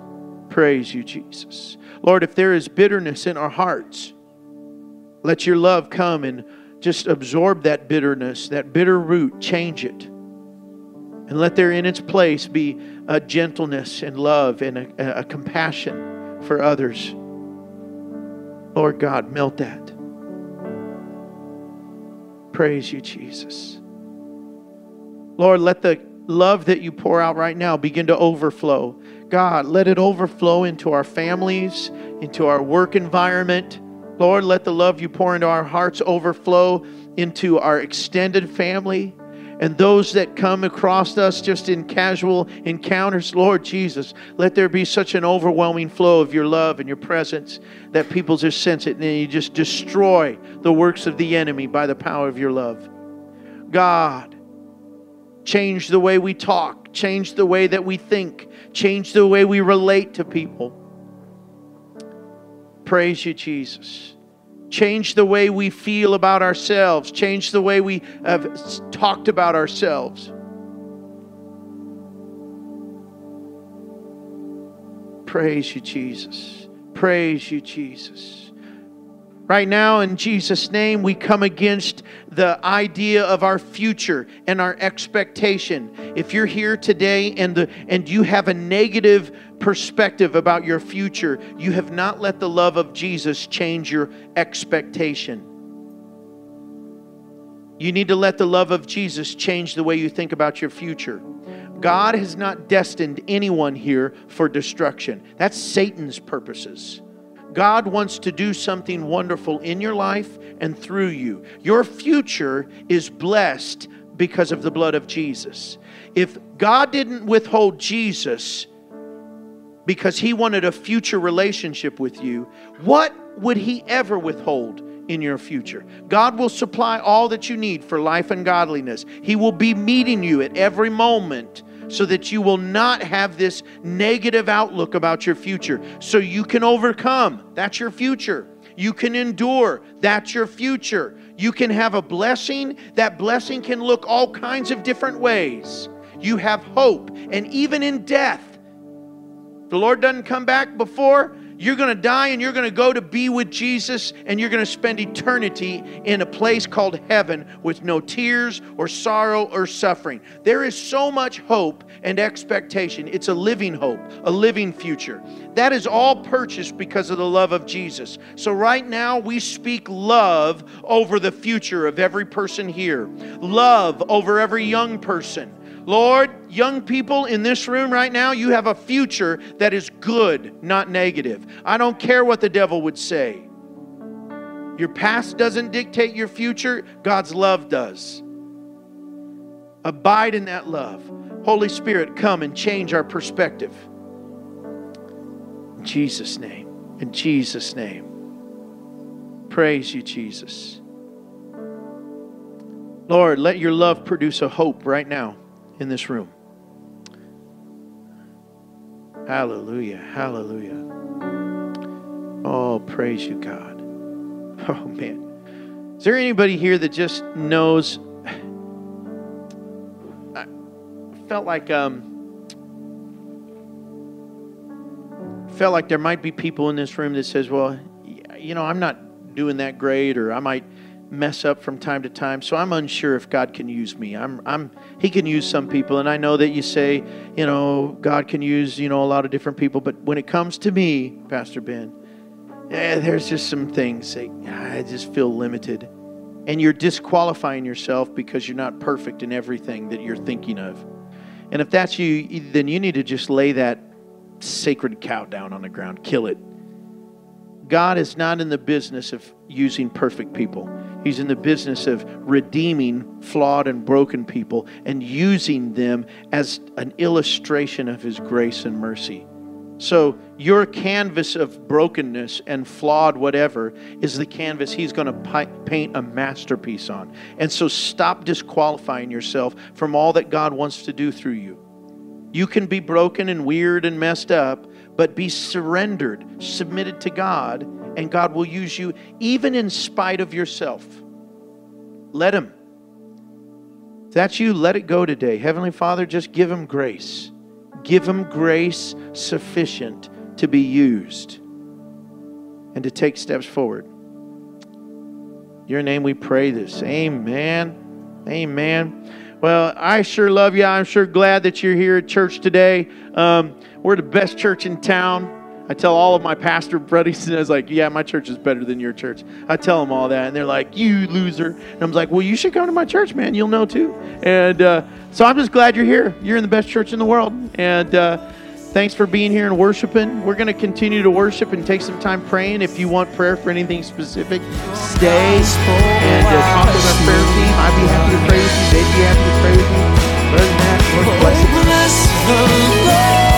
Praise you, Jesus. Lord, if there is bitterness in our hearts, let your love come and just absorb that bitterness, that bitter root, change it. And let there in its place be a gentleness and love and a compassion for others. Lord God, melt that. Praise you, Jesus. Lord, let the love that you pour out right now begin to overflow. God, let it overflow into our families, into our work environment. Lord, let the love you pour into our hearts overflow into our extended family and those that come across us just in casual encounters. Lord Jesus, let there be such an overwhelming flow of your love and your presence that people just sense it, and then you just destroy the works of the enemy by the power of your love. God, change the way we talk, change the way that we think, change the way we relate to people. Praise you, Jesus. Change the way we feel about ourselves, change the way we have talked about ourselves. Praise you, Jesus. Praise you, Jesus. Right now, in Jesus' name, we come against the idea of our future and our expectation. If you're here today and you have a negative perspective about your future, you have not let the love of Jesus change your expectation. You need to let the love of Jesus change the way you think about your future. God has not destined anyone here for destruction. That's Satan's purposes. God wants to do something wonderful in your life and through you. Your future is blessed because of the blood of Jesus. If God didn't withhold Jesus because he wanted a future relationship with you, what would he ever withhold in your future? God will supply all that you need for life and godliness. He will be meeting you at every moment, so that you will not have this negative outlook about your future. So you can overcome. That's your future. You can endure. That's your future. You can have a blessing. That blessing can look all kinds of different ways. You have hope. And even in death, if the Lord doesn't come back before, you're going to die and you're going to go to be with Jesus, and you're going to spend eternity in a place called heaven with no tears or sorrow or suffering. There is so much hope and expectation. It's a living hope, a living future. That is all purchased because of the love of Jesus. So right now we speak love over the future of every person here. Love over every young person. Lord, young people in this room right now, you have a future that is good, not negative. I don't care what the devil would say. Your past doesn't dictate your future. God's love does. Abide in that love. Holy Spirit, come and change our perspective. In Jesus' name. In Jesus' name. Praise you, Jesus. Lord, let your love produce a hope right now in this room. Hallelujah. Hallelujah. Oh, praise you, God. Oh, man. Is there anybody here that just knows? I felt like there might be people in this room that says, well, you know, I'm not doing that great, or I might mess up from time to time, so I'm unsure if God can use me. He can use some people, and I know that you say, you know, God can use, you know, a lot of different people, but when it comes to me, Pastor Ben, there's just some things that I just feel limited, and you're disqualifying yourself because you're not perfect in everything that you're thinking of. And if that's you, then you need to just lay that sacred cow down on the ground. Kill it. God is not in the business of using perfect people. He's in the business of redeeming flawed and broken people and using them as an illustration of his grace and mercy. So your canvas of brokenness and flawed whatever is the canvas he's going to paint a masterpiece on. And so stop disqualifying yourself from all that God wants to do through you. You can be broken and weird and messed up, but be surrendered, submitted to God, and God will use you even in spite of yourself. Let Him. If that's you, let it go today. Heavenly Father, just give Him grace. Give Him grace sufficient to be used and to take steps forward. In Your name we pray this. Amen. Amen. Well, I sure love you. I'm sure glad that you're here at church today. We're the best church in town. I tell all of my pastor buddies, and I was like, yeah, my church is better than your church. I tell them all that, and they're like, you loser. And I'm like, well, you should come to my church, man. You'll know too. And so I'm just glad you're here. You're in the best church in the world. And thanks for being here and worshiping. We're going to continue to worship and take some time praying. If you want prayer for anything specific, stay and talk with our prayer team. I'd be happy to pray with you. They'd be happy to pray with you. But other than that, Lord bless you.